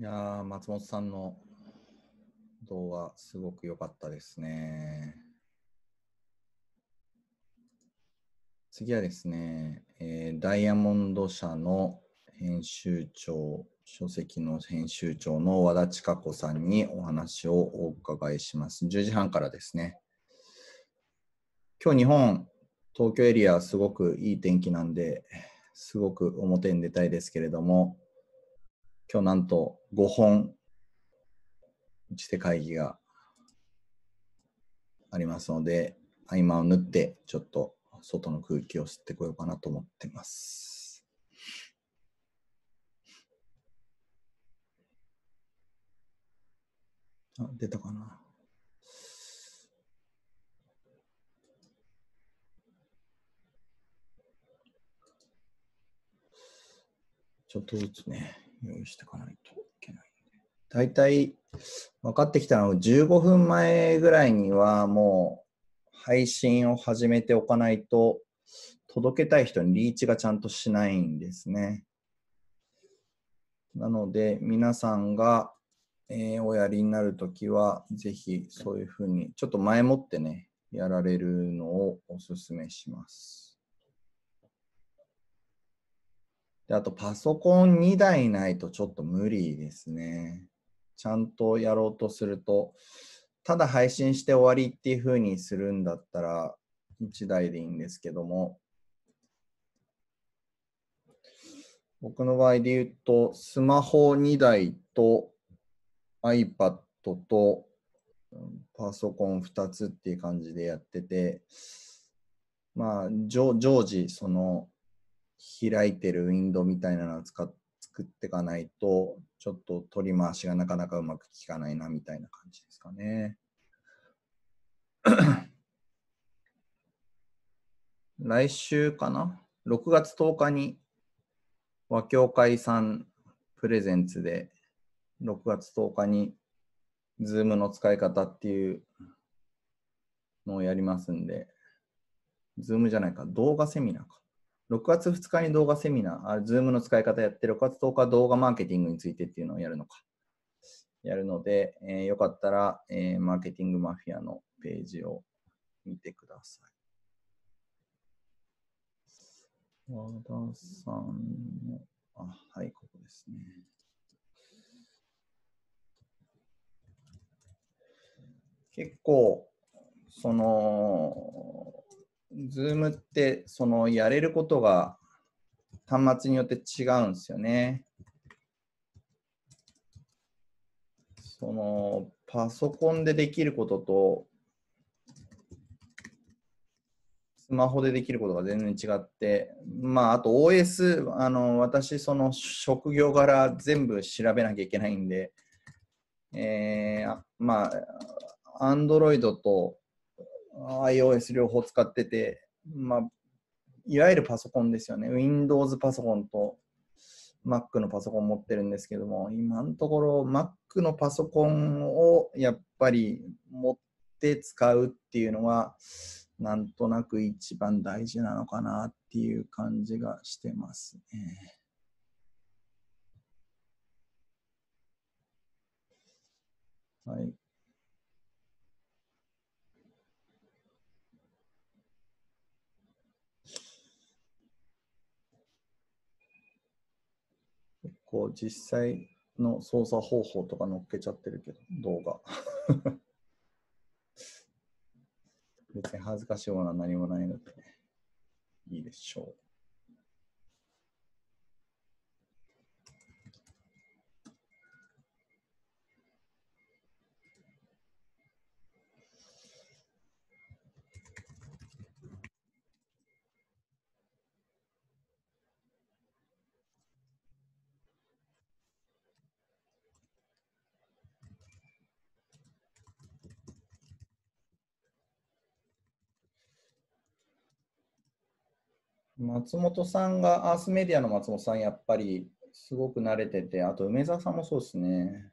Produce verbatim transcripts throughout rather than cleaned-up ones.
いやー、松本さんの動画すごく良かったですね。次はですね、えー、ダイヤモンド社の編集長、書籍の編集長の和田千佳子さんにお話をお伺いします。じゅうじはんからですね。今日日本、東京エリアすごくいい天気なんで、すごく表に出たいですけれども、今日なんとごほん打ち手会議がありますので、合間を縫ってちょっと外の空気を吸ってこようかなと思ってます。あ、出たかな。ちょっとずつね、用意していかないといけない。大体分かってきたのはじゅうごふんまえぐらいにはもう配信を始めておかないと届けたい人にリーチがちゃんとしないんですね。なので皆さんがおやりになるときはぜひそういうふうにちょっと前もってね、やられるのをお勧めします。あとパソコンにだいないとちょっと無理ですね。ちゃんとやろうとすると、ただ配信して終わりっていう風にするんだったらいちだいでいいんですけども、僕の場合で言うとスマホにだいと iPad とパソコンふたつっていう感じでやってて、まあ常時その開いてるウィンドウみたいなのを使っ作っていかないと、ちょっと取り回しがなかなかうまく効かないなみたいな感じですかね。来週かな、ろくがつとおかに和協会さんプレゼンツで、ろくがつとおかに Zoom の使い方っていうのをやりますんで、Zoom じゃないか、動画セミナーか。ろくがつふつかに動画セミナー、Zoom の使い方やって、ろくがつとおか動画マーケティングについてっていうのをやるのか。やるので、えー、よかったら、えー、マーケティングマフィアのページを見てください。和田さんの、あ、はい、ここですね。結構、その、Zoom ってそのやれることが端末によって違うんですよね。そのパソコンでできることとスマホでできることが全然違って、まあ、あと オーエス、あの私その職業柄全部調べなきゃいけないんで、えー、まあ Android とiOS 両方使ってて、まあ、いわゆるパソコンですよね。Windows パソコンと Mac のパソコン持ってるんですけども、今のところ Mac のパソコンをやっぱり持って使うっていうのがなんとなく一番大事なのかなっていう感じがしてますね。はい。こう実際の操作方法とか載っけちゃってるけど、動画。別に恥ずかしいものは何もないので、いいでしょう。松本さんが、アースメディアの松本さん、やっぱりすごく慣れてて、あと梅沢さんもそうですね。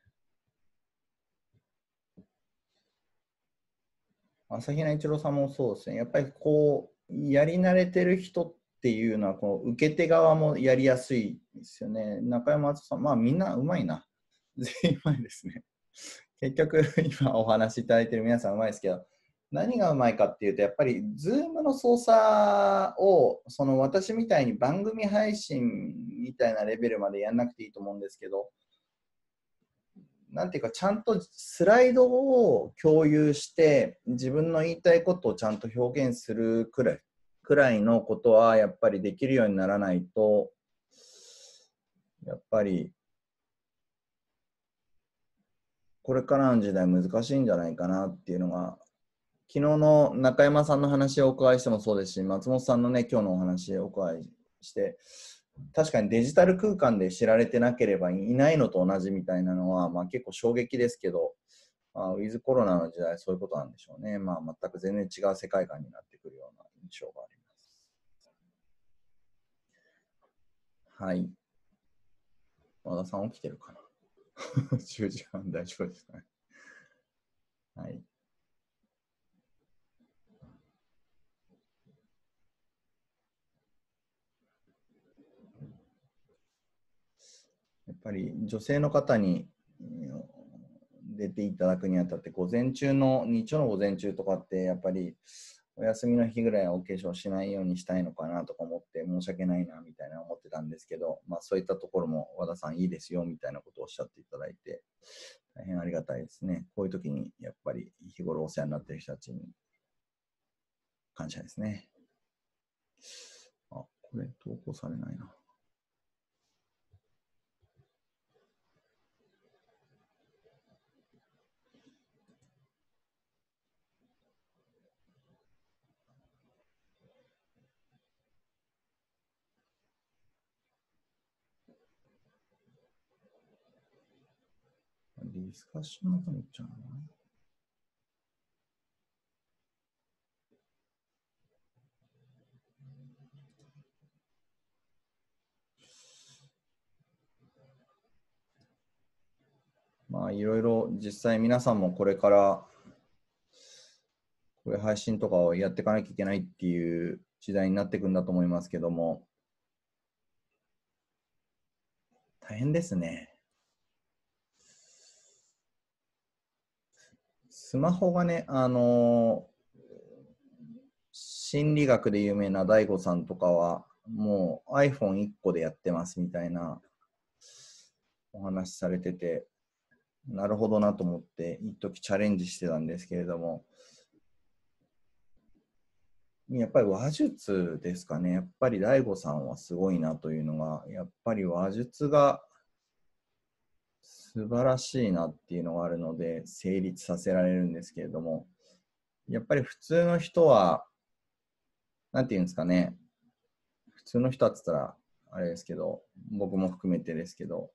朝比奈一郎さんもそうですね。やっぱりこう、やり慣れてる人っていうのはこう、受け手側もやりやすいですよね。中山敦さん、まあみんなうまいな。全員うまいですね。結局、今お話しいただいている皆さんうまいですけど、何がうまいかっていうと、やっぱり Zoom の操作を、その私みたいに番組配信みたいなレベルまでやんなくていいと思うんですけど、なんていうか、ちゃんとスライドを共有して、自分の言いたいことをちゃんと表現するくらい、くらいのことはやっぱりできるようにならないと、やっぱり、これからの時代難しいんじゃないかなっていうのが、昨日の中山さんの話をお伺いしてもそうですし、松本さんのね、今日のお話をお伺いして、確かにデジタル空間で知られてなければいないのと同じみたいなのは、まあ、結構衝撃ですけど、まあ、ウィズコロナの時代そういうことなんでしょうね。まあ、全く全然違う世界観になってくるような印象があります。はい。和田さん起きてるかなじゅうじはん大丈夫ですかね。はい。やっぱり女性の方に出ていただくにあたって、午前中の、日曜の午前中とかって、やっぱりお休みの日ぐらいはお化粧しないようにしたいのかなとか思って、申し訳ないなみたいな思ってたんですけど、まあ、そういったところも和田さんいいですよみたいなことをおっしゃっていただいて、大変ありがたいですね。こういう時にやっぱり日頃お世話になっている人たちに感謝ですね。あ、これ投稿されないな。ディスカッションの中に行っちゃうのかな。まあいろいろ実際皆さんもこれからこういう配信とかをやっていかなきゃいけないっていう時代になっていくんだと思いますけども、大変ですね。スマホがね、あのー、心理学で有名な ダイゴ さんとかは、もう アイフォンいち 個でやってますみたいなお話しされてて、なるほどなと思って、一時チャレンジしてたんですけれども、やっぱり話術ですかね、やっぱり ダイゴ さんはすごいなというのが、やっぱり話術が、素晴らしいなっていうのがあるので成立させられるんですけれども、やっぱり普通の人は何て言うんですかね、普通の人はって言ったらあれですけど、僕も含めてですけど、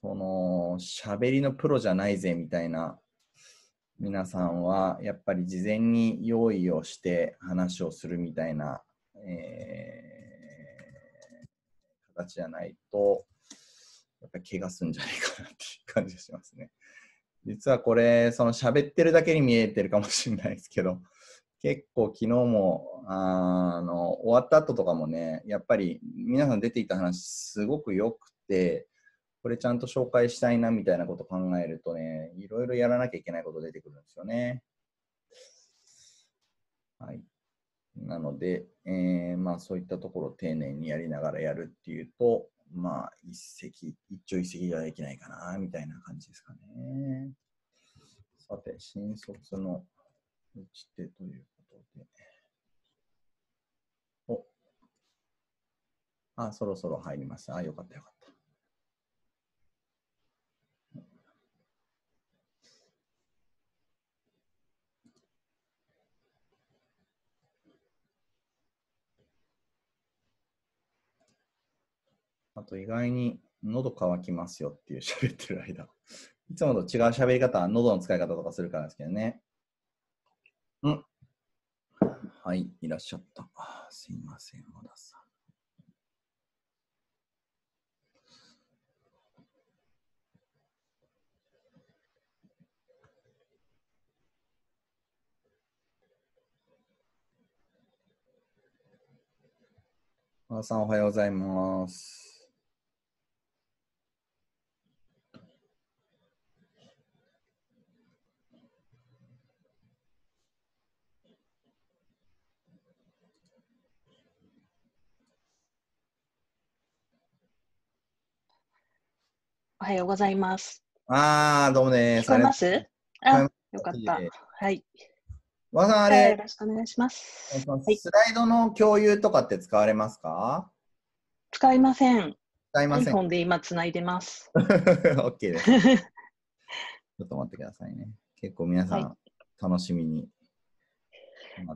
その喋りのプロじゃないぜみたいな皆さんはやっぱり事前に用意をして話をするみたいな、えー、形じゃないと。やっぱり怪我するんじゃないかなっていう感じがしますね。実はこれ、その喋ってるだけに見えてるかもしれないですけど、結構昨日も、あの、終わった後とかもね、やっぱり皆さん出ていた話すごく良くて、これちゃんと紹介したいなみたいなことを考えるとね、いろいろやらなきゃいけないこと出てくるんですよね。はい。なので、えー、まあそういったところを丁寧にやりながらやるっていうと、まあ一石一鳥一石じゃできないかなみたいな感じですかね。さて、新卒の打ち手ということで、お、あ、そろそろ入りました。あ、よかったよかった。あと意外に喉乾きますよっていう喋ってる間いつもと違う喋り方、喉の使い方とかするからですけどね。うん。はい、いらっしゃった。すいません、和田さん。和田さん、おはようございます。おはようございます。あー、どうもねー。聞こえます？あ、よかった。はい。和田さん、あれ、よろしくお願いします。スライドの共有とかって使われますか？使いません。使いません。iPhoneで今つないでます。OK です。ちょっと待ってくださいね。結構皆さん、楽しみに。い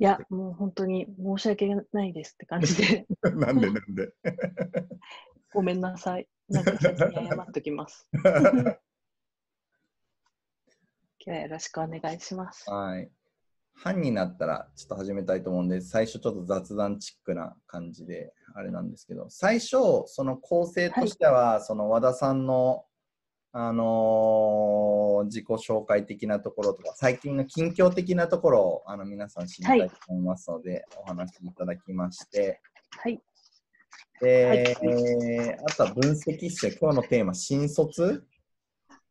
や、もう本当に申し訳ないですって感じで。なんでなんで。ごめんなさい。なんか先に謝っときます。今日はよろしくお願いします。はい。班になったらちょっと始めたいと思うんで、最初ちょっと雑談チックな感じであれなんですけど、最初その構成としては、はい、その和田さんのあのー、自己紹介的なところとか最近の近況的なところをあの皆さん知りたいと思いますので、はい、お話いただきまして。はい。で、はい、あとは分析して、今日のテーマ、新卒っ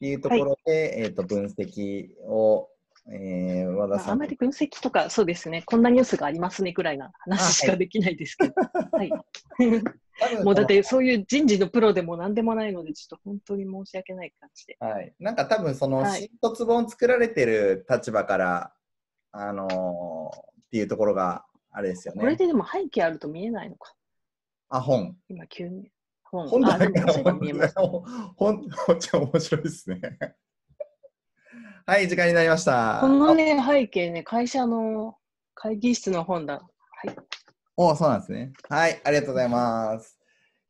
ていうところで、はい、えっと分析を、えー、和田さん。あまり分析とか、そうですね、こんなニュースがありますねくらいな話しかできないですけど、はいはい、もうだって、そういう人事のプロでもなんでもないので、ちょっと本当に申し訳ない感じで。はい、なんか多分その新卒本作られてる立場から、あのー、っていうところが。あれですよね、これででも背景あると見えないのか。あ、本。今急に。本。本だけが見えます。本、本ちゃん面白いですね。はい、時間になりました。このね、背景ね、会社の会議室の本だ。はい。お、そうなんですね。はい、ありがとうございます。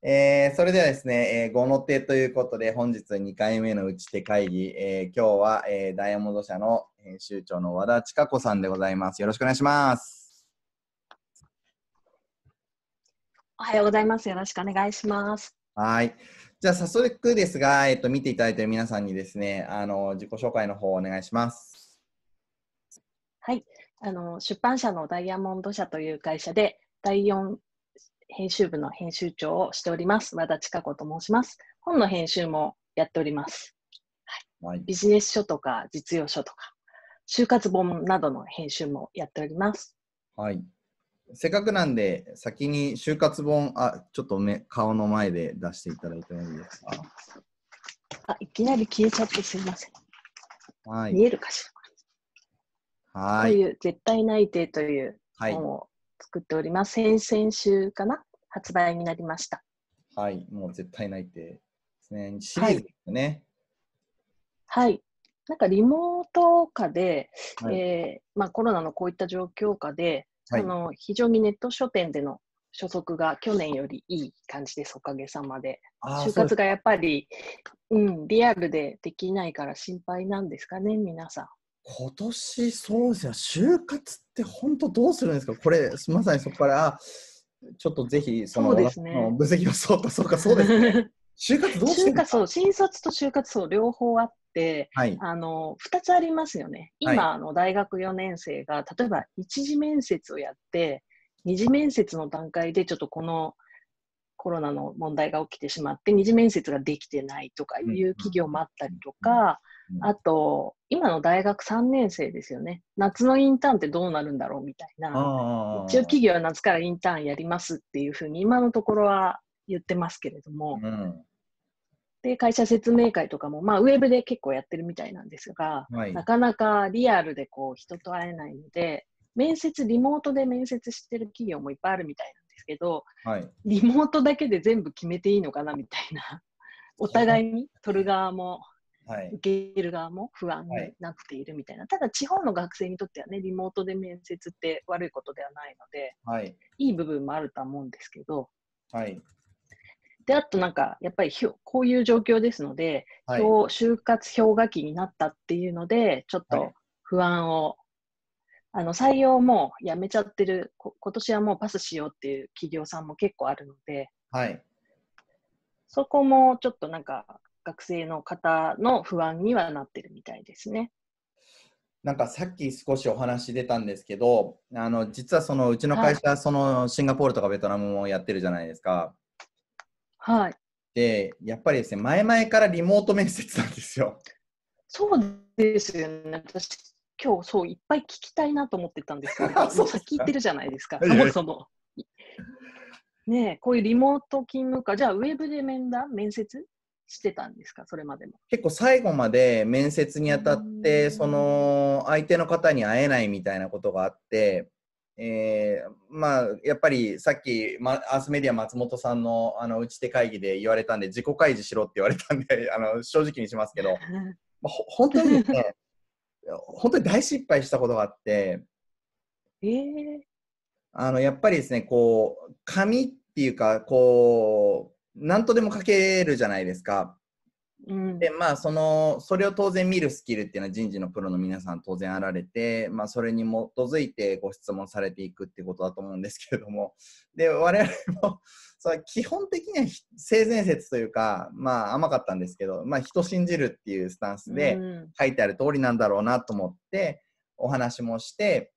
えー、それではですね、えー、ごの手ということで、本日にかいめの打ち手会議、えー、今日は、えー、ダイヤモンド社の編集長の和田千佳子さんでございます。よろしくお願いします。おはようございます。よろしくお願いします。はい。じゃあ早速ですが、えっと見ていただいている皆さんにですね、あの自己紹介の方をお願いします。はい。あの出版社のダイヤモンド社という会社でだいよん編集部の編集長をしております和田千佳子と申します。本の編集もやっております。はい。ビジネス書とか実用書とか就活本などの編集もやっております。はい。せっかくなんで、先に就活本、あ、ちょっとね、顔の前で出していただいてもいいですか？あ、いきなり消えちゃってすいません。はい。見えるかしら。はい。という、絶対内定という本を作っております。はい、先々週かな、発売になりました。はい、もう絶対内定ですね。シリーズですね。はい。はい、なんかリモート化で、はい、えーまあ、コロナのこういった状況下で、あの非常にネット書店での所得が去年よりいい感じです、おかげさまで。就活がやっぱり う, うんリアルでできないから心配なんですかね、皆さん。今年そうですよ、就活って本当どうするんですか、これまさにそこからちょっとぜひそのそうです、ね、分析をそうかそうかそうですね。就活どうしてるんですか？新卒と就活層両方あって、はい、あのふたつありますよね。今、はい、あの大学よねん生が例えば一次面接をやって二次面接の段階でちょっとこのコロナの問題が起きてしまって二次面接ができてないとかいう企業もあったりとか、うんうん、あと今の大学さんねん生ですよね、夏のインターンってどうなるんだろうみたいな、一応企業は夏からインターンやりますっていうふうに今のところは言ってますけれども、うん、で会社説明会とかも、まあ、ウェブで結構やってるみたいなんですが、はい、なかなかリアルでこう人と会えないので、面接リモートで面接してる企業もいっぱいあるみたいなんですけど、はい、リモートだけで全部決めていいのかなみたいなお互いに取る側も受け入れる側も不安になっているみたいな、はい、ただ地方の学生にとってはね、リモートで面接って悪いことではないので、はい、いい部分もあると思うんですけど、はい、であとなんかやっぱりこういう状況ですので、はい、就活氷河期になったっていうのでちょっと不安を、はい、あの採用もやめちゃってる、こ今年はもうパスしようっていう企業さんも結構あるので、はい、そこもちょっとなんか学生の方の不安にはなってるみたいですね。なんかさっき少しお話出たんですけど、あの実はそのうちの会社、はい、そのシンガポールとかベトナムもやってるじゃないですか。はい、でやっぱりですね、前々からリモート面接なんですよ。そうですよね、私今日そういっぱい聞きたいなと思ってたんですけど、もう先行ってるじゃないですか。そもそもねえ、こういうリモート勤務か、じゃあウェブで面談、面接してたんですか、それまでも。結構最後まで面接にあたって、その相手の方に会えないみたいなことがあって、えー、まあやっぱりさっき、ま、アースメディア松本さんのあの打ち手会議で言われたんで、自己開示しろって言われたんで、あの正直にしますけど、まあ、ほ本当にですね、本当に大失敗したことがあって、えー、あのやっぱりですね、こう紙っていうか、こう何とでも書けるじゃないですか。うん、でまあ、そのそれを当然見るスキルっていうのは人事のプロの皆さん当然あられて、まあ、それに基づいてご質問されていくっていうことだと思うんですけれども、で我々もそれ基本的には性善説というか、まあ、甘かったんですけど、まあ、人信じるっていうスタンスで書いてある通りなんだろうなと思ってお話もして、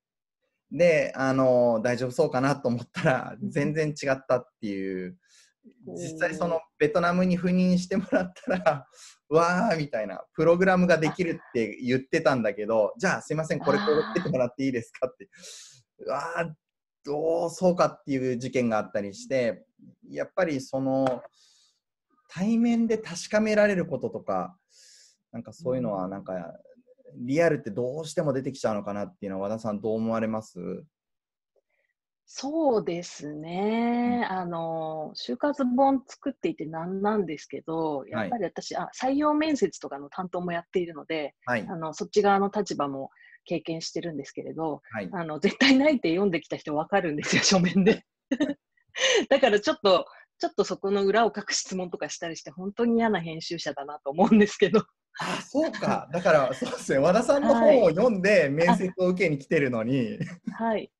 であの大丈夫そうかなと思ったら全然違ったっていう。実際そのベトナムに赴任してもらったら、わーみたいな、プログラムができるって言ってたんだけど、じゃあすいませんこれこうやってもらっていいですかって、わーどうそうかっていう事件があったりして、やっぱりその対面で確かめられることとか、なんかそういうのはなんかリアルってどうしても出てきちゃうのかなっていうのは、和田さんどう思われます？そうですね、あの就活本作っていてなんなんですけど、やっぱり私、はい、あ採用面接とかの担当もやっているので、はい、あのそっち側の立場も経験してるんですけれど、はい、あの絶対ないって読んできた人分かるんですよ、書面でだからちょっとちょっとそこの裏を書く質問とかしたりして、本当に嫌な編集者だなと思うんですけどあ、そうか、だからそうですね、和田さんの本を読んで面接を受けに来てるのにはい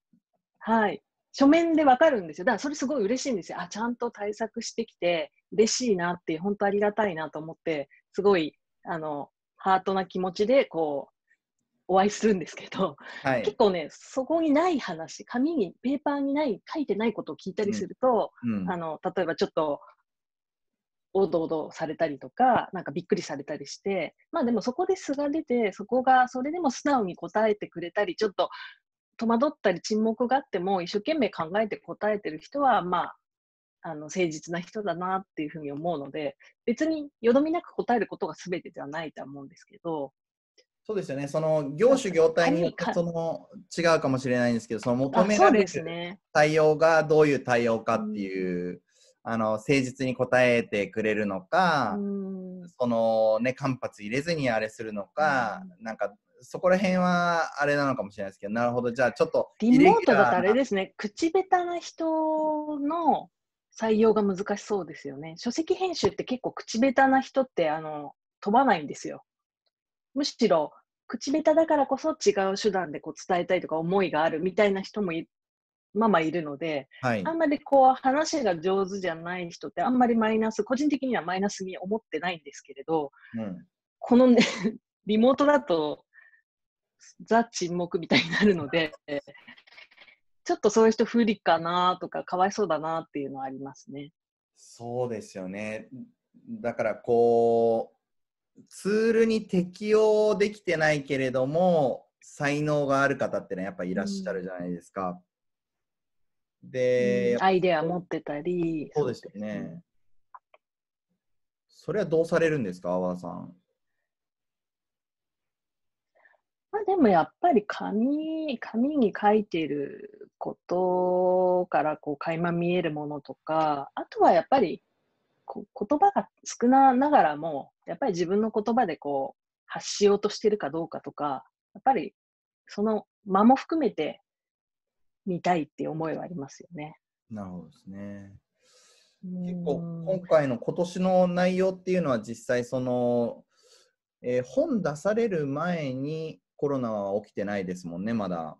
はい、書面でわかるんですよ。だからそれすごい嬉しいんですよ。あ、ちゃんと対策してきて嬉しいなって、本当ありがたいなと思って、すごいあのハートな気持ちでこうお会いするんですけど、はい、結構ねそこにない話、紙にペーパーにない書いてないことを聞いたりすると、うんうん、あの例えばちょっとおどおどされたりとか、なんかびっくりされたりして、まあでもそこで素が出て、そこがそれでも素直に答えてくれたり、ちょっと戸惑ったり沈黙があっても一生懸命考えて答えてる人は、まあ、あの誠実な人だなっていうふうに思うので、別によどみなく答えることが全てではないとは思うんですけど。そうですよね、その業種業態によってその違うかもしれないんですけど、その求められる対応がどういう対応かっていう、うん、あの誠実に答えてくれるのか、うん、そのね間髪入れずにあれするのか、うん、なんかそこら辺はあれなのかもしれないですけど、なるほど、じゃあちょっとリモートだとあれですね、口下手な人の採用が難しそうですよね。書籍編集って結構口下手な人ってあの飛ばないんですよ。むしろ口下手だからこそ違う手段でこう伝えたいとか思いがあるみたいな人もいまあまあいるので、はい、あんまりこう話が上手じゃない人ってあんまりマイナス、個人的にはマイナスに思ってないんですけれど、うん、このねリモートだとザ沈黙みたいになるので、ちょっとそういう人不利かなとか、かわいそうだなっていうのはありますね。そうですよね。だからこうツールに適応できてないけれども才能がある方ってね、やっぱりいらっしゃるじゃないですか。うん、で、うん、アイデア持ってたり。そうですよね。それはどうされるんですか、和田さん。まあでもやっぱり 紙, 紙に書いてることからこう垣間見えるものとか、あとはやっぱりこ言葉が少なながらもやっぱり自分の言葉でこう発しようとしてるかどうかとか、やっぱりその間も含めて見たいっていう思いはありますよね。なるほどですね。結構今回の今年の内容っていうのは実際その、えー、本出される前にコロナは起きてないですもんね、まだ。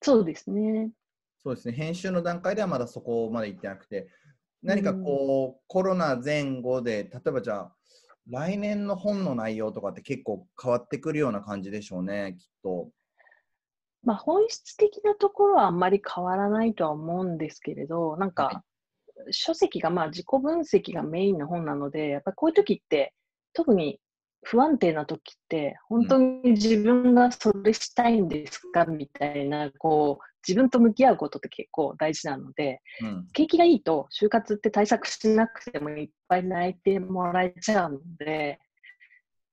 そうですね。そうですね。編集の段階ではまだそこまで行ってなくて、何かこう、うん、コロナ前後で、例えばじゃあ、来年の本の内容とかって結構変わってくるような感じでしょうね、きっと。まあ、本質的なところはあんまり変わらないとは思うんですけれど、なんか、書籍がまあ自己分析がメインの本なので、やっぱりこういう時って、特に不安定な時って本当に自分がそれしたいんですかみたいな、こう自分と向き合うことって結構大事なので、うん、景気がいいと就活って対策しなくてもいっぱい泣いてもらえちゃうので、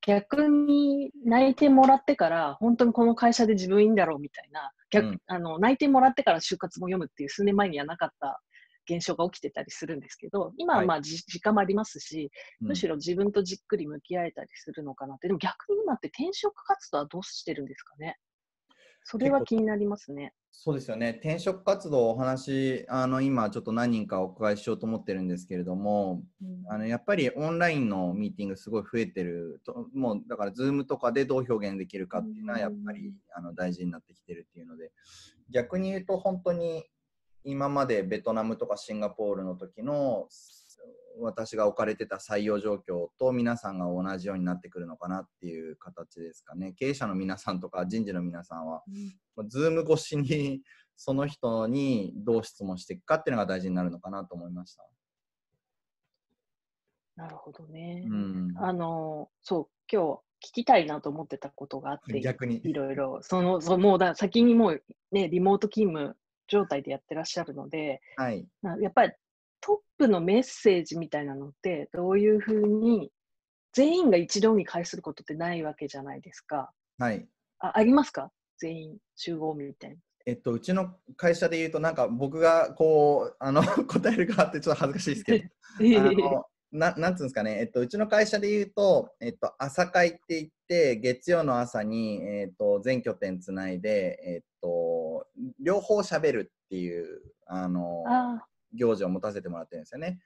逆に泣いてもらってから本当にこの会社で自分いいんだろうみたいな、逆、うん、あの泣いてもらってから就活も読むっていう数年前にはなかった現象が起きてたりするんですけど、今はまあ、はい、時間もありますし、むしろ自分とじっくり向き合えたりするのかなって、うん、でも逆に今って転職活動はどうしてるんですかね。それは気になりますね。そうですよね。転職活動をお話、あの今ちょっと何人かお伺いしようと思ってるんですけれども、うん、あのやっぱりオンラインのミーティングすごい増えてると、もうだから Zoom とかでどう表現できるかっていうのはやっぱり、うん、あの大事になってきてるっていうので、逆に言うと本当に今までベトナムとかシンガポールの時の私が置かれてた採用状況と皆さんが同じようになってくるのかなっていう形ですかね。経営者の皆さんとか人事の皆さんは、うん、Zoom 越しにその人にどう質問していくかっていうのが大事になるのかなと思いました。なるほどね、うん、あのそう今日聞きたいなと思ってたことがあって、逆にいろいろそのそもうだ先にもう、ね、リモート勤務状態でやってらっしゃるので、はい、やっぱりトップのメッセージみたいなのってどういうふうに全員が一堂に会することってないわけじゃないですか、はい、あ, ありますか全員集合みたいな、えっと、うちの会社でいうとなんか僕がこうあの答える側ってちょっと恥ずかしいですけどあの な, なんつうんですかね、えっと、うちの会社でいうと、えっと、朝会って言って月曜の朝に、えっと、全拠点つないで、えっと、両方しゃべるっていうあのあ行事を持たせてもらってるんですよね。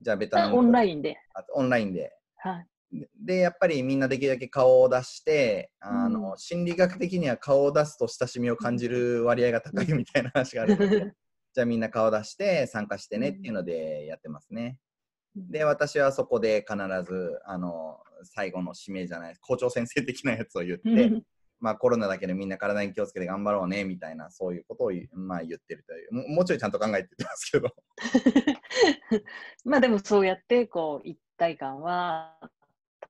じゃあベトナムオンラインでオンラインで、はい、でやっぱりみんなできるだけ顔を出してあの、うん、心理学的には顔を出すと親しみを感じる割合が高いみたいな話があるので、うん、じゃあみんな顔出して参加してねっていうのでやってますね、うん、で私はそこで必ずあの最後の締めじゃない校長先生的なやつを言って、うんまあ、コロナだけでみんな体に気をつけて頑張ろうねみたいな、そういうことを、まあ、言ってるという も, もうちょいちゃんと考えてたんですけどまあでもそうやってこう一体感は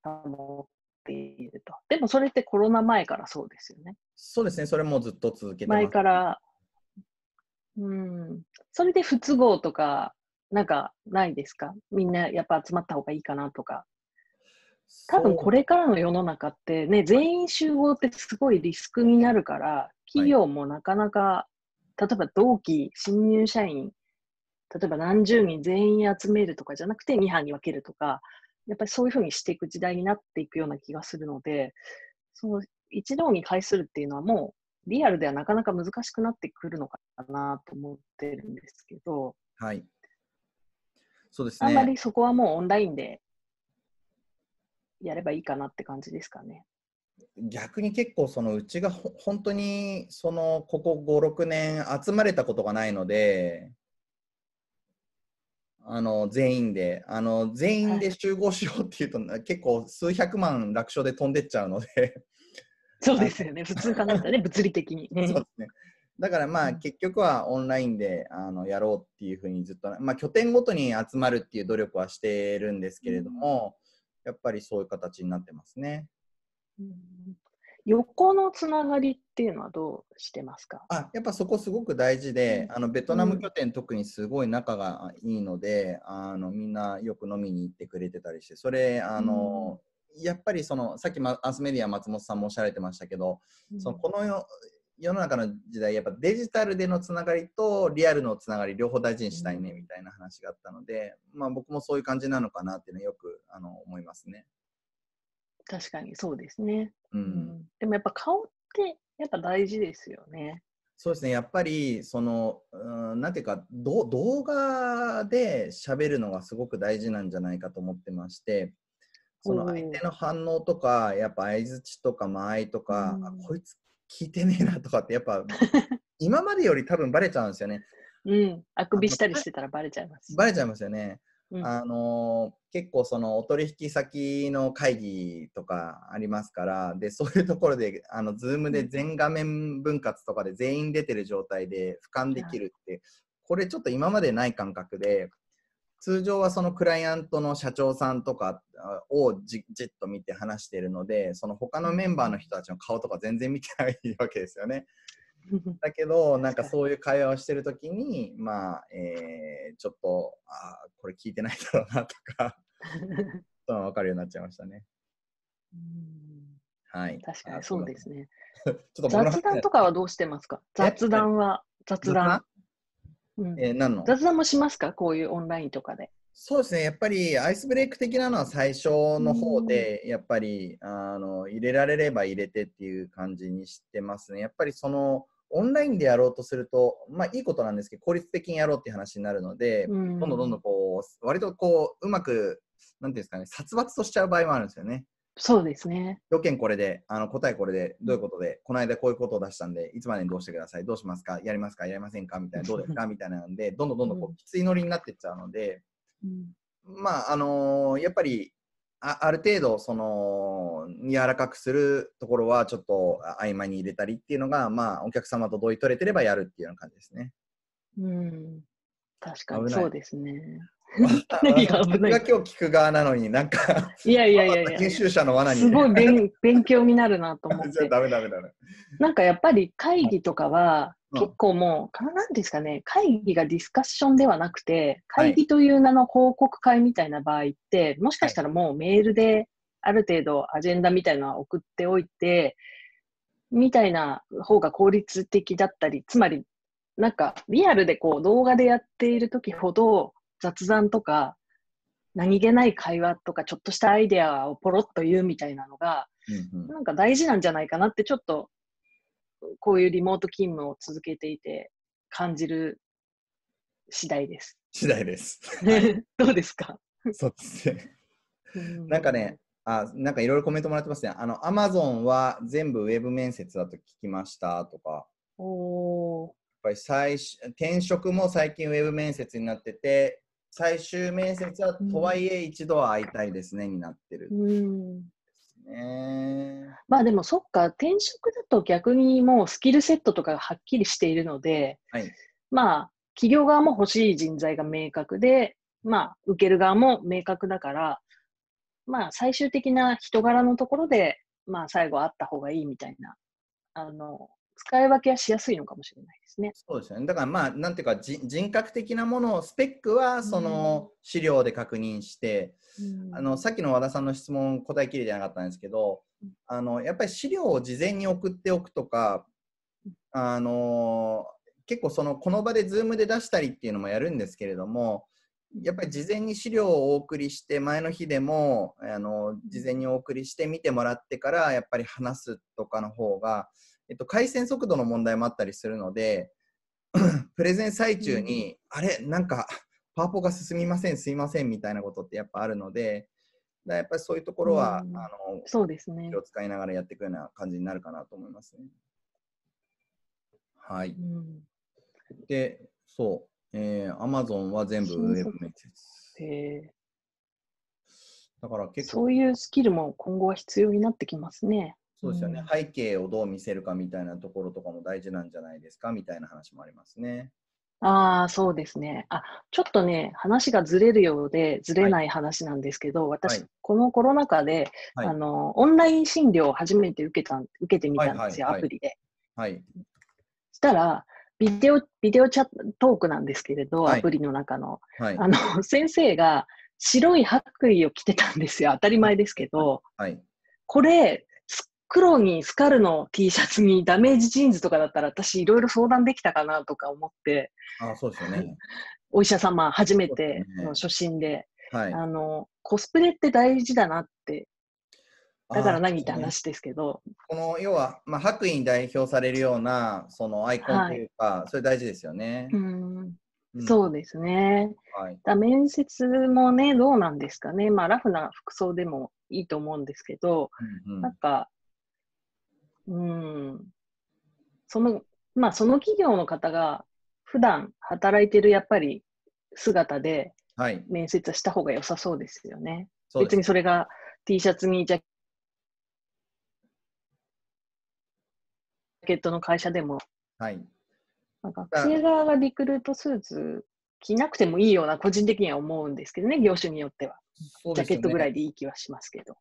保っていると。でもそれってコロナ前からそうですよね。そうですね、それもずっと続けてます前から。うんそれで不都合とかなんかないですか？みんなやっぱ集まった方がいいかなとか。多分これからの世の中ってね、全員集合ってすごいリスクになるから、企業もなかなか、はい、例えば同期、新入社員、例えば何十人全員集めるとかじゃなくてに班に分けるとか、やっぱりそういうふうにしていく時代になっていくような気がするので、その一堂に会するっていうのはもうリアルではなかなか難しくなってくるのかなと思ってるんですけど、はい。そうですね。あんまりそこはもうオンラインでやればいいかなって感じですかね。逆に結構そのうちがほ本当にそのここご、ろくねん集まれたことがないので、あの全員であの全員で集合しようっていうと、はい、結構数百万楽勝で飛んでっちゃうのでそうですよね普通考えたらね物理的にそうですね。だからまあ結局はオンラインであのやろうっていうふうにずっと、まあ、拠点ごとに集まるっていう努力はしてるんですけれども、うんやっぱりそういう形になってますね、うん、横のつながりっていうのはどうしてますか？あ、やっぱそこすごく大事で、うん、あのベトナム拠点特にすごい仲がいいので、うん、あのみんなよく飲みに行ってくれてたりして、それあの、うん、やっぱりそのさっきマスメディア松本さんもおっしゃられてましたけど、うん、そのこの世、世の中の時代やっぱデジタルでのつながりとリアルのつながり両方大事にしたいねみたいな話があったので、まあ、僕もそういう感じなのかなっていうのはよくあの思いますね。確かにそうですね、うんうん、でもやっぱ顔ってやっぱ大事ですよね。そうですね、やっぱりそのうんなんていうかど動画で喋るのがすごく大事なんじゃないかと思ってまして、その相手の反応とかやっぱ相づちとか間合いとか、うん、あこいつ聞いてねえなとかってやっぱ今までより多分バレちゃうんですよねうん、あくびしたりしてたらバレちゃいます。バレちゃいますよね、うん、あの結構そのお取引先の会議とかありますから、でそういうところであの Zoom で全画面分割とかで全員出てる状態で俯瞰できるって、これちょっと今までない感覚で、通常はそのクライアントの社長さんとかをじっと見て話しているので、その他のメンバーの人たちの顔とか全然見てないわけですよね。だけどなんかそういう会話をしてるときに、まあえー、ちょっとあこれ聞いてないだろうなとか分かるようになっちゃいましたね。うん、はい、確かにそうですね。ちょっと雑談とかはどうしてますか？雑談は雑談雑談もしますか？こういうオンラインとかで。そうですね、やっぱりアイスブレイク的なのは最初の方でやっぱりあの入れられれば入れてっていう感じにしてますね。やっぱりそのオンラインでやろうとすると、まあいいことなんですけど効率的にやろうっていう話になるので、うん、どんどんどんどんこう割とこううまくなんていうんですかね、殺伐としちゃう場合もあるんですよね。そうですね。要件これで、あの答えこれで、どういうことで、この間こういうことを出したんで、いつまでにどうしてください、どうしますか、やりますか、やりませんかみたいな、どうですかみたいなので、どんどんどんどんこうきついノリになっていっちゃうので、うん、まああのー、やっぱり あ, ある程度その柔らかくするところはちょっと合間に入れたりっていうのが、まあお客様と同意取れてればやるっていうような感じですね。うん、確かにそうですね。何が危ない。僕が今日聞く側なのになんかいやいやいやいや、研修者の罠に、ね、すごい 勉, 勉強になるなと思ってダメダメダメ。なんかやっぱり会議とかは結構もう、うん、なんですかね、会議がディスカッションではなくて会議という名の報告会みたいな場合って、はい、もしかしたらもうメールである程度アジェンダみたいなのは送っておいてみたいな方が効率的だったり、つまりなんかリアルでこう動画でやっている時ほど雑談とか何気ない会話とかちょっとしたアイデアをポロッと言うみたいなのが、うんうん、なんか大事なんじゃないかなって、ちょっとこういうリモート勤務を続けていて感じる次第です。次第です。どうですか？そうですね。なんかね、あ、なんかいろいろコメントもらってますね。あの、Amazon は全部ウェブ面接だと聞きましたとか。おー。やっぱり最転職も最近ウェブ面接になってて、最終面接はとはいえ一度は会いたいですね、うん、になってるですね。まあでもそっか、転職だと逆にもうスキルセットとかがはっきりしているので、はい、まあ企業側も欲しい人材が明確で、まあ受ける側も明確だから、まあ最終的な人柄のところで、まあ最後会った方がいいみたいな、あの使い分けはしやすいのかもしれないですね。そうですよね。だからまあなんていうか人格的なものをスペックはその資料で確認して、うん、あのさっきの和田さんの質問答えきれてなかったんですけど、あのやっぱり資料を事前に送っておくとか、あの結構そのこの場で Zoom で出したりっていうのもやるんですけれども、やっぱり事前に資料をお送りして前の日でもあの事前にお送りして見てもらってからやっぱり話すとかの方が、えっと、回線速度の問題もあったりするのでプレゼン最中に、うん、あれなんかパワポが進みませんすいませんみたいなことってやっぱあるので、だやっぱりそういうところは、うん、あのそうですね、気を使いながらやっていくような感じになるかなと思いますね。はい、うん、でそう、えー、Amazon は全部ウェブ面接、えー、だから結構そういうスキルも今後は必要になってきますね。そうですよね、うん、背景をどう見せるかみたいなところとかも大事なんじゃないですかみたいな話もありますね。ああ、そうですね。あ、ちょっとね話がずれるようでずれない話なんですけど、はい、私、はい、このコロナ禍で、はい、あのオンライン診療を初めて受けた受けてみたんですよ、アプリで。はい。したらビデオビデオチャットトークなんですけれど、はい、アプリの中の、はい、あの先生が白い白衣を着てたんですよ。当たり前ですけど、はいはい、これ黒にスカルの T シャツにダメージジーンズとかだったら私いろいろ相談できたかなとか思って。ああ、そうですよね。お医者様初めての初診 で, で、ね、はい、あのコスプレって大事だなって、だから何って話ですけど、ね、この要は、まあ、白衣に代表されるようなそのアイコンというか、はい、それ大事ですよね。うん、うん、そうですね、はい、だ面接もねどうなんですかね、まあ、ラフな服装でもいいと思うんですけど、うんうん、なんかうん、そのまあその企業の方が普段働いてるやっぱり姿で面接した方が良さそうですよね。はい、別にそれが T シャツにジャケットの会社でも、はい、なんか学生側がリクルートスーツ着なくてもいいような個人的には思うんですけどね、業種によっては。ね、ジャケットぐらいでいい気はしますけど。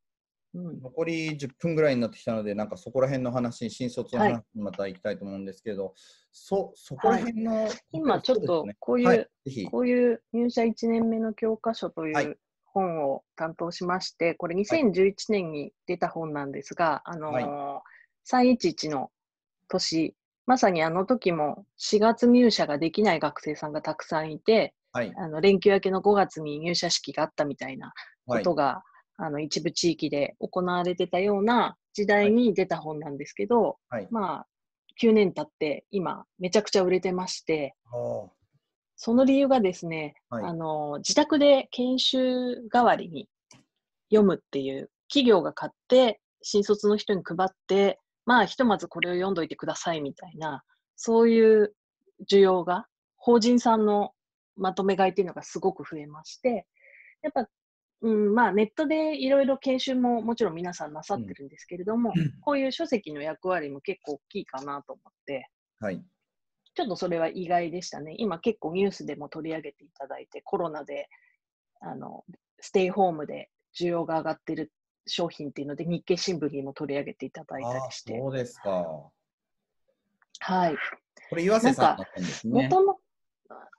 うん、残りじゅっぷんぐらいになってきたので、なんかそこら辺の話、新卒の話にまた行きたいと思うんですけど、はい、そ, そこら辺の、はい、今ちょっとこういう、はい、こういう入社いちねんめの教科書という本を担当しまして、これにせんじゅういちねんに出た本なんですが、あのーはい、さんいちいちの年、まさにあの時もしがつ入社ができない学生さんがたくさんいて、はい、あの連休明けのごがつに入社式があったみたいなことが、はい、あの一部地域で行われてたような時代に出た本なんですけど、はいはい、まあきゅうねん経って今めちゃくちゃ売れてまして、その理由がですね、はい、あの自宅で研修代わりに読むっていう、企業が買って新卒の人に配って、まあひとまずこれを読んどいてくださいみたいな、そういう需要が法人さんのまとめ買いっていうのがすごく増えまして、やっぱうんまあ、ネットでいろいろ研修ももちろん皆さんなさってるんですけれども、うん、こういう書籍の役割も結構大きいかなと思って、はい、ちょっとそれは意外でしたね。今結構ニュースでも取り上げていただいて、コロナであのステイホームで需要が上がってる商品っていうので、日経新聞にも取り上げていただいたりして。あ、そうですか。はい、これ岩瀬さんだったんですね。元も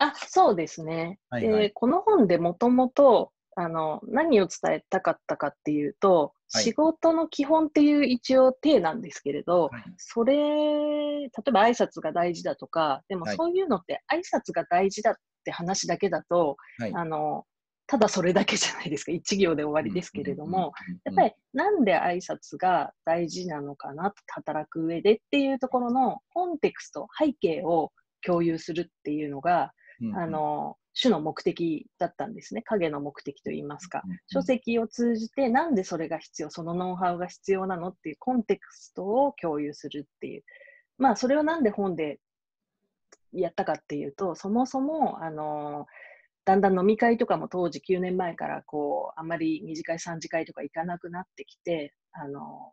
あ、そうですね、はいはい、でこの本でもともとあの何を伝えたかったかっていうと、はい、仕事の基本っていう一応体なんですけれど、はい、それ例えば挨拶が大事だとか、でもそういうのって挨拶が大事だって話だけだと、はい、あのただそれだけじゃないですか、一行で終わりですけれども、やっぱりなんで挨拶が大事なのかなと、働く上でっていうところのコンテクスト、背景を共有するっていうのが、うんうん、あの主の目的だったんですね。影の目的といいますか、うんうん、書籍を通じてなんでそれが必要、そのノウハウが必要なのっていうコンテクストを共有するっていう、まあそれをなんで本でやったかっていうと、そもそもあのだんだん飲み会とかも当時きゅうねんまえからこうあんまり二次会三次会とか行かなくなってきて、あの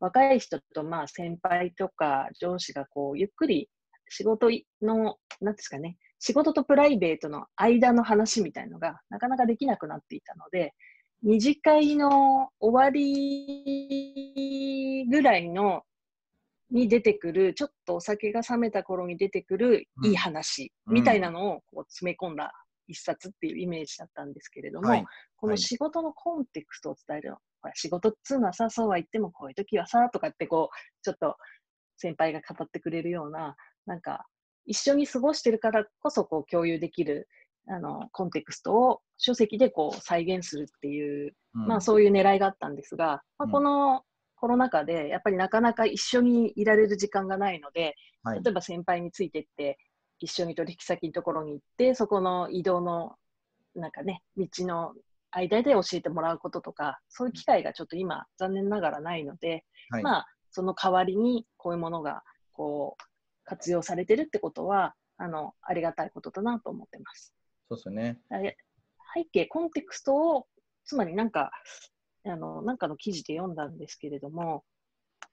若い人とまあ先輩とか上司がこうゆっくり仕事の何ですかね、仕事とプライベートの間の話みたいのがなかなかできなくなっていたので、二次会の終わりぐらいのに出てくる、ちょっとお酒が冷めた頃に出てくるいい話みたいなのをこう詰め込んだ一冊っていうイメージだったんですけれども、はい、この仕事のコンテクストを伝えるの、ほら仕事っつうのはさ、そうは言ってもこういう時はさとかってこうちょっと先輩が語ってくれるような、なんか一緒に過ごしてるからこそこう共有できるあのコンテクストを書籍でこう再現するっていう、うん、まあそういう狙いがあったんですが、まあ、このコロナ禍でやっぱりなかなか一緒にいられる時間がないので、うん、例えば先輩についてって一緒に取引先のところに行って、そこの移動のなんかね、道の間で教えてもらうこととか、そういう機会がちょっと今残念ながらないので、はい、まあその代わりにこういうものがこう活用されてるってことは あの、ありがたいことだなと思ってます。そうですね。背景、コンテクストを、つまりなんかあのなんかの記事で読んだんですけれども、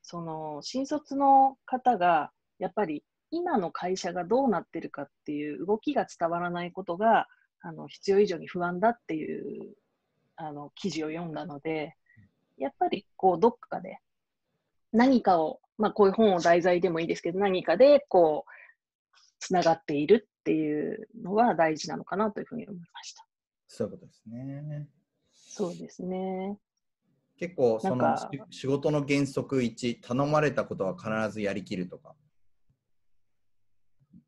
その新卒の方がやっぱり今の会社がどうなってるかっていう動きが伝わらないことがあの必要以上に不安だっていうあの記事を読んだので、やっぱりこうどっかで何かを、まあ、こういう本を題材でもいいですけど、何かでこうつながっているっていうのは大事なのかなというふうに思いました。そういうことですね。そうですね。結構その仕事の原則いち、頼まれたことは必ずやりきるとか。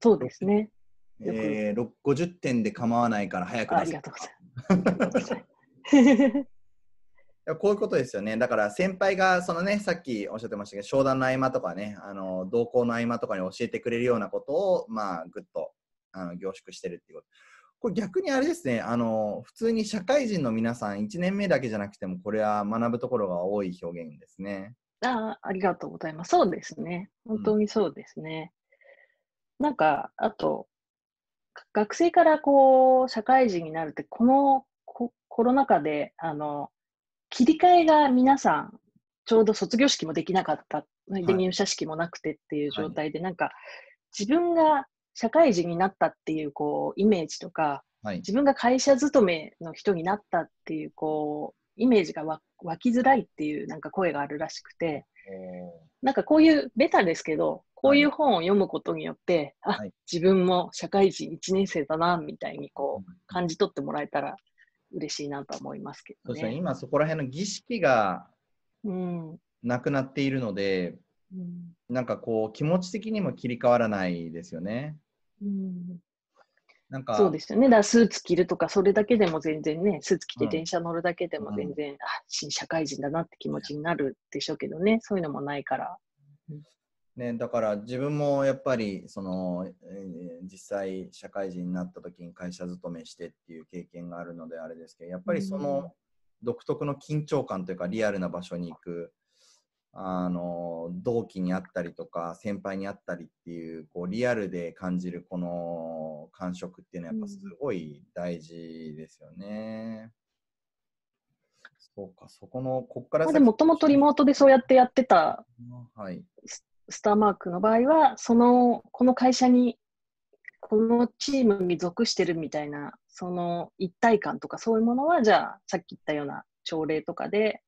そうですね。えー、ごじゅってんで構わないから早く出す。ありがとうございます。こういうことですよね。だから先輩がそのね、さっきおっしゃってましたけど、商談の合間とかね、あの同行の合間とかに教えてくれるようなことを、まあぐっとあの凝縮してるっていうこと。これ逆にあれですね、あの普通に社会人の皆さんいちねんめだけじゃなくても、これは学ぶところが多い表現ですね。ああ、ありがとうございます。そうですね。本当にそうですね。うん、なんかあと学生からこう社会人になるって、このコロナ禍であの切り替えが皆さんちょうど卒業式もできなかった、はい、で入社式もなくてっていう状態で、はい、なんか自分が社会人になったっていう、こうイメージとか、はい、自分が会社勤めの人になったっていう、こうイメージが湧きづらいっていうなんか声があるらしくて、なんかこういうベタですけど、こういう本を読むことによって、はい、あ、自分も社会人いちねん生だなみたいにこう感じ取ってもらえたら嬉しいなと思いますけど ね。 そうですね、今そこら辺の儀式がなくなっているので、うん、なんかこう気持ち的にも切り替わらないですよね、うん、なんかそうですよね。だからスーツ着るとかそれだけでも全然ね、スーツ着て電車乗るだけでも全然、うん、あ、新社会人だなって気持ちになるでしょうけどね、そういうのもないから、うんね、だから自分もやっぱりその、えー、実際社会人になった時に会社勤めしてっていう経験があるのであれですけど、やっぱりその独特の緊張感というか、リアルな場所に行く、あの同期に会ったりとか先輩に会ったりっていう、こうリアルで感じるこの感触っていうのはやっぱすごい大事ですよね。そうか、そこのこっから先、まあ、でもともとリモートでそうやってやってた、はい、スターマークの場合は、そのこの会社にこのチームに属してるみたいな、その一体感とかそういうものは、じゃあさっき言ったような朝礼とかで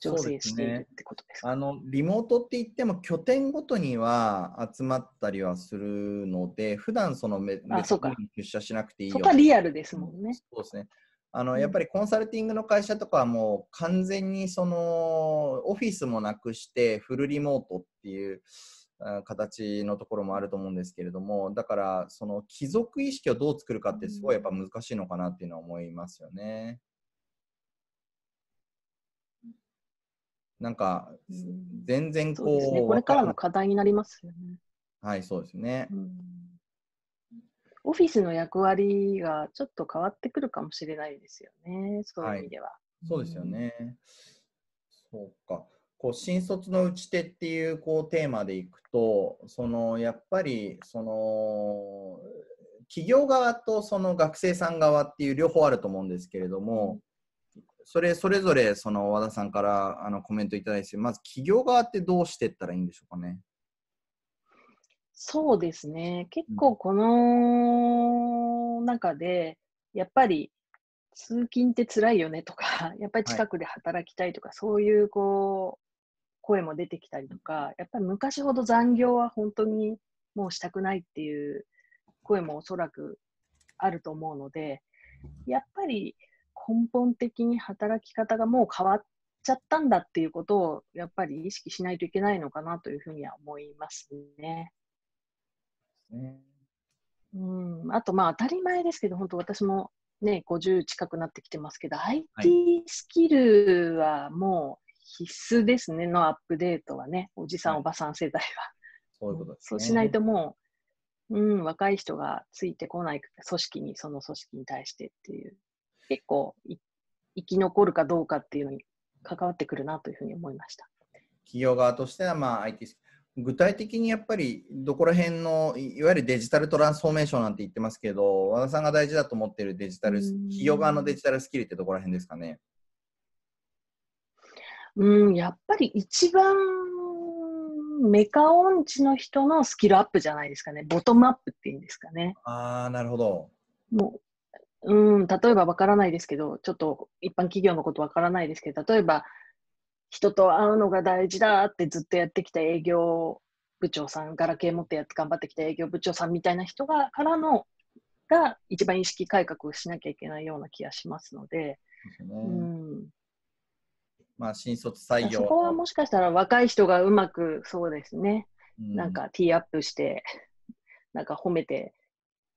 調整しているってことですか？そうですね、あのリモートって言っても拠点ごとには集まったりはするので、普段そのめ別に出社しなくていいよ。そこはリアルですもんね。そうですね、あのやっぱりコンサルティングの会社とかはもう完全にそのオフィスもなくしてフルリモートっていう形のところもあると思うんですけれども、だからその帰属意識をどう作るかってすごいやっぱ難しいのかなっていうのは思いますよね。なんか全然こう、うん、そうですね、これからの課題になりますよね。はい、そうですね、うん、オフィスの役割がちょっと変わってくるかもしれないですよね、そういう意味では。はい、そうですよね。うん、そうか。こう新卒の打ち手っていう、こうテーマでいくと、そのやっぱりその企業側とその学生さん側っていう両方あると思うんですけれども、うん、それそれぞれその和田さんからあのコメントいただいて、まず企業側ってどうしていったらいいんでしょうかね。そうですね、結構この中でやっぱり通勤って辛いよねとか、やっぱり近くで働きたいとか、はい、そういうこう声も出てきたりとか、やっぱり昔ほど残業は本当にもうしたくないっていう声もおそらくあると思うので、やっぱり根本的に働き方がもう変わっちゃったんだっていうことをやっぱり意識しないといけないのかなというふうには思いますね。うん、あとまあ当たり前ですけど、本当私もねごじゅう近くなってきてますけど、はい、アイティー スキルはもう必須ですね、のアップデートはね、おじさん、はい、おばさん世代はそういうことですね。そうしないともう、うん、若い人がついてこない組織に、その組織に対してっていう、結構い生き残るかどうかっていうのに関わってくるなというふうに思いました。企業側としては、まあ、アイティー スキル、具体的にやっぱりどこら辺のいわゆるデジタルトランスフォーメーションなんて言ってますけど、和田さんが大事だと思っているデジタル、企業側のデジタルスキルってどこら辺ですかね。うん、やっぱり一番メカ音痴の人のスキルアップじゃないですかね。ボトムアップっていうんですかね。ああ、なるほど。もう、うん、例えばわからないですけど、ちょっと一般企業のことわからないですけど、例えば人と会うのが大事だってずっとやってきた営業部長さん、ガラケー持ってやって頑張ってきた営業部長さんみたいな人がからのが一番意識改革をしなきゃいけないような気がしますので、うん、まあ新卒採用、そこはもしかしたら若い人がうまく、そうですね、うん、なんかティーアップして、なんか褒めて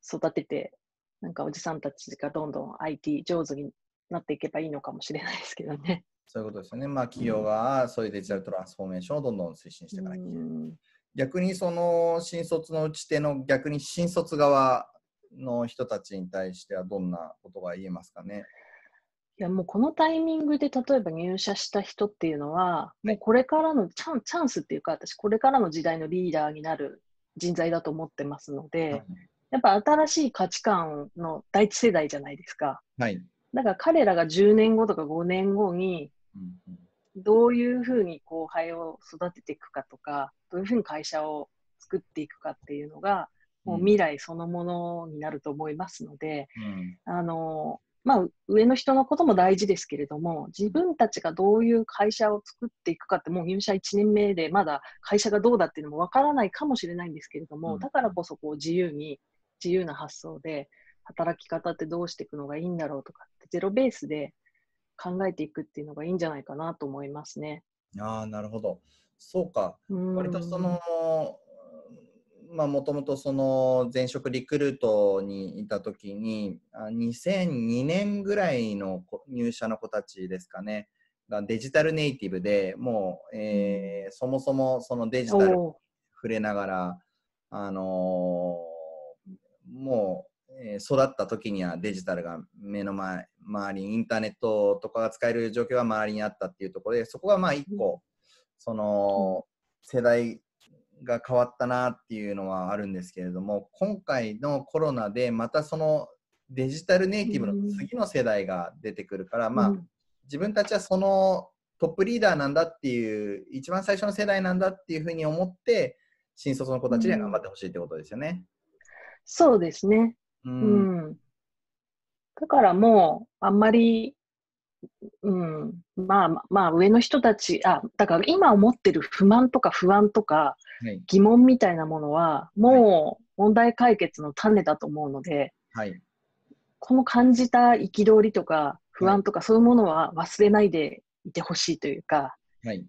育てて、なんかおじさんたちがどんどん アイティー 上手になっていけばいいのかもしれないですけどね。そういうことですよね。まあ、企業がそういうデジタルトランスフォーメーションをどんどん推進していかなきゃいけない。逆にその新卒の打ち手の、逆に新卒側の人たちに対してはどんなことが言えますかね。いや、もうこのタイミングで例えば入社した人っていうのは、もうこれからのチャン、チャンスっていうか、私これからの時代のリーダーになる人材だと思ってますので、はい、やっぱ新しい価値観の第一世代じゃないですか。はい、だから彼らがじゅうねんごとかごねんごにどういうふうに後輩を育てていくかとか、どういうふうに会社を作っていくかっていうのが、もう未来そのものになると思いますので、うん、あのまあ、上の人のことも大事ですけれども、自分たちがどういう会社を作っていくかって、もう入社いちねんめでまだ会社がどうだっていうのもわからないかもしれないんですけれども、うん、だからこそこう自由に、自由な発想で働き方ってどうしていくのがいいんだろうとかって、ゼロベースで考えていくっていうのがいいんじゃないかなと思いますね。ああ、なるほど。そうか。割とその、まあ、もともとその前職リクルートにいたときににせんにねんぐらいの入社の子たちですかねがデジタルネイティブでもう、えー、そもそもそのデジタルに触れながら、あのー、もう育った時にはデジタルが目の前周りにインターネットとかが使える状況が周りにあったっていうところで、そこがまあいっこその世代が変わったなっていうのはあるんですけれども、今回のコロナでまたそのデジタルネイティブの次の世代が出てくるから、うん、まあ自分たちはそのトップリーダーなんだっていう、一番最初の世代なんだっていうふうに思って新卒の子たちには頑張ってほしいってことですよね。うん、そうですね、うんうん、だからもうあんまり、うん、まあまあ上の人たち、あ、だから今思ってる不満とか不安とか疑問みたいなものはもう問題解決の種だと思うので、はい、この感じた憤りとか不安とかそういうものは忘れないでいてほしいというか、はい、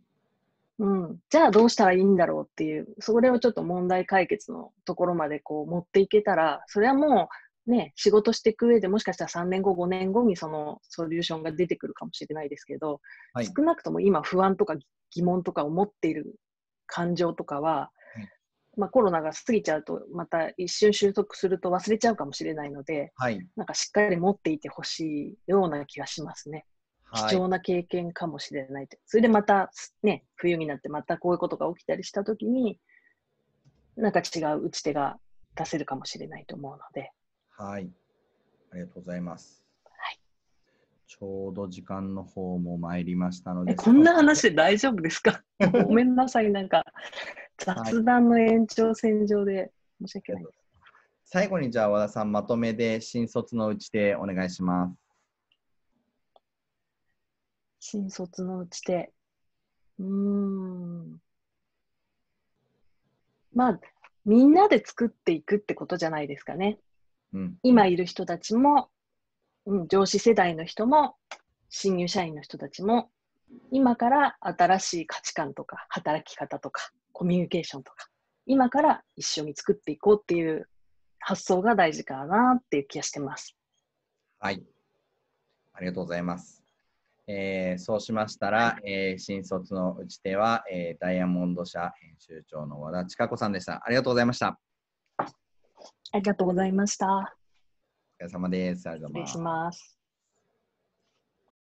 うん、じゃあどうしたらいいんだろうっていう、それをちょっと問題解決のところまでこう持っていけたら、それはもうね、仕事していく上でもしかしたらさんねんごごねんごにそのソリューションが出てくるかもしれないですけど、はい、少なくとも今不安とか疑問とかを持っている感情とかは、まあ、コロナが過ぎちゃうとまた一瞬収束すると忘れちゃうかもしれないので、はい、なんかしっかり持っていてほしいような気がしますね。はい、貴重な経験かもしれないと。それでまた、ね、冬になってまたこういうことが起きたりしたときになんか違う打ち手が出せるかもしれないと思うので。はい、ありがとうございます。はい、ちょうど時間の方も参りましたので、こんな話で大丈夫ですか？ごめんなさい、なんか雑談の延長線上で申し訳ないです。はい、最後にじゃあ和田さん、まとめで新卒の打ち手お願いします。新卒の打ち手、うーん、まあみんなで作っていくってことじゃないですかね。うん、今いる人たちも、うん、上司世代の人も新入社員の人たちも今から新しい価値観とか働き方とかコミュニケーションとか今から一緒に作っていこうっていう発想が大事かなっていう気がしてます。はい、ありがとうございます。えー、そうしましたら、えー、新卒の打ち手は、えー、ダイヤモンド社編集長の和田千佳子さんでした。ありがとうございました。ありがとうございました。お疲れ様です。失礼します。